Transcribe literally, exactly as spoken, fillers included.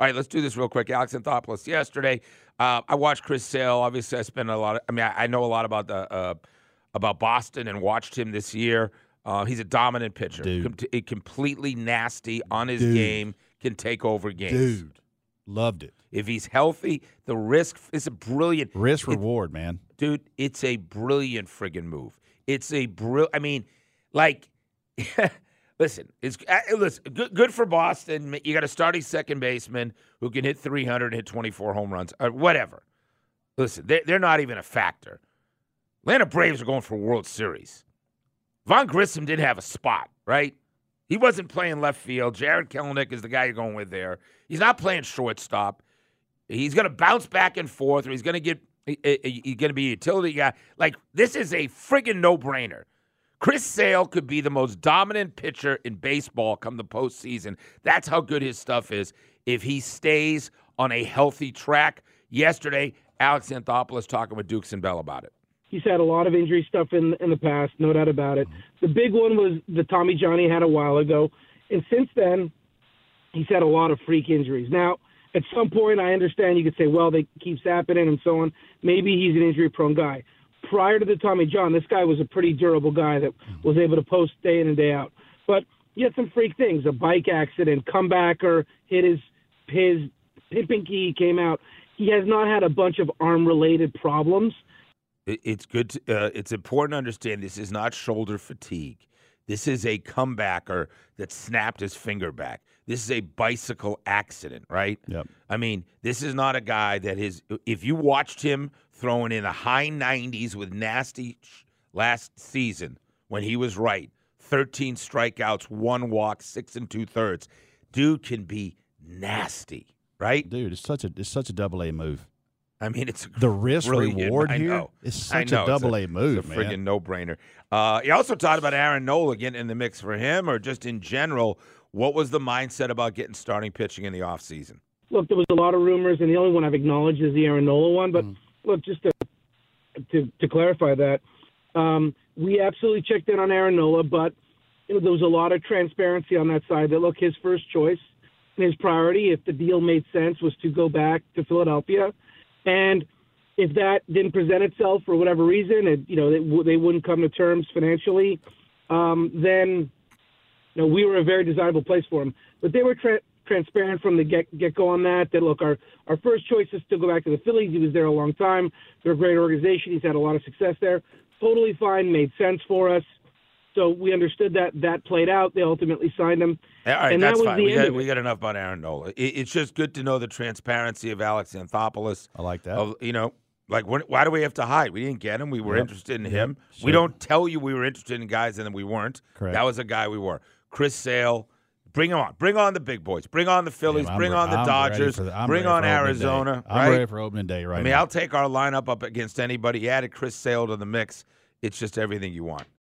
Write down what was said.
All right, let's do this real quick. Alex Anthopoulos yesterday. Uh, I watched Chris Sale. Obviously, I spent a lot of, I mean, I, I know a lot about the uh, about Boston and watched him this year. Uh, he's a dominant pitcher. Dude. Com- completely nasty on his Dude. game. Can take over games. Dude, loved it. If he's healthy, the risk is a brilliant. Risk it, reward, man. Dude, it's a brilliant friggin' move. It's a brill. I mean, like, listen, it's uh, listen. Good, good for Boston. You got a starting second baseman who can hit three hundred and hit twenty-four home runs, or whatever. Listen, they, they're not even a factor. Atlanta Braves are going for World Series. Von Grissom didn't have a spot, right? He wasn't playing left field. Jared Kelenic is the guy you're going with there. He's not playing shortstop. He's going to bounce back and forth, or he's going to get he's going to be a utility guy. Like, this is a friggin' no-brainer. Chris Sale could be the most dominant pitcher in baseball come the postseason. That's how good his stuff is if he stays on a healthy track. Yesterday, Alex Anthopoulos talking with Dukes and Bell about it. He's had a lot of injury stuff in in the past, no doubt about it. The big one was the Tommy John he had a while ago, and since then, he's had a lot of freak injuries. Now, at some point, I understand you could say, well, they keeps happening and so on. Maybe he's an injury-prone guy. Prior to the Tommy John, this guy was a pretty durable guy that was able to post day in and day out. But he had some freak things, a bike accident, comebacker, hit his, his pinky came out. He has not had a bunch of arm-related problems. It's good. To, uh, it's important to understand this is not shoulder fatigue. This is a comebacker that snapped his finger back. This is a bicycle accident, right? Yep. I mean, this is not a guy that is – if you watched him throwing in the high nineties with nasty last season when he was right, thirteen strikeouts, one walk, six and two-thirds, dude can be nasty, right? Dude, it's such a it's such a double-A move. I mean, it's the risk reward here is such a double A move, man. It's a friggin' no brainer. Uh, you also talked about Aaron Nola getting in the mix for him, or just in general. What was the mindset about getting starting pitching in the offseason? Look, there was a lot of rumors, and the only one I've acknowledged is the Aaron Nola one. But mm. look, just to to, to clarify that, um, we absolutely checked in on Aaron Nola, but you know, there was a lot of transparency on that side. That look, his first choice and his priority, if the deal made sense, was to go back to Philadelphia. And if that didn't present itself for whatever reason, it, you know, they, w- they wouldn't come to terms financially, um, then you know, we were a very desirable place for them. But they were tra- transparent from the get- get-go on that, that, look, our, our first choice is to go back to the Phillies. He was there a long time. They're a great organization. He's had a lot of success there. Totally fine, made sense for us. So we understood that. That played out. They ultimately signed him. All right, and that's that was fine. The we, end got, we got enough about Aaron Nola. It, it's just good to know the transparency of Alex Anthopoulos. I like that. Of, you know, like, when, why do we have to hide? We didn't get him. We were yep. interested in yep. him. Sure. We don't tell you we were interested in guys and then we weren't. Correct. That was a guy we were. Chris Sale, bring him on. Bring on the big boys. Bring on the Phillies. Damn, bring re- on the I'm Dodgers. The, bring on Arizona. Right? I'm ready for opening day right now. I mean, now. I'll take our lineup up against anybody. He added Chris Sale to the mix. It's just everything you want.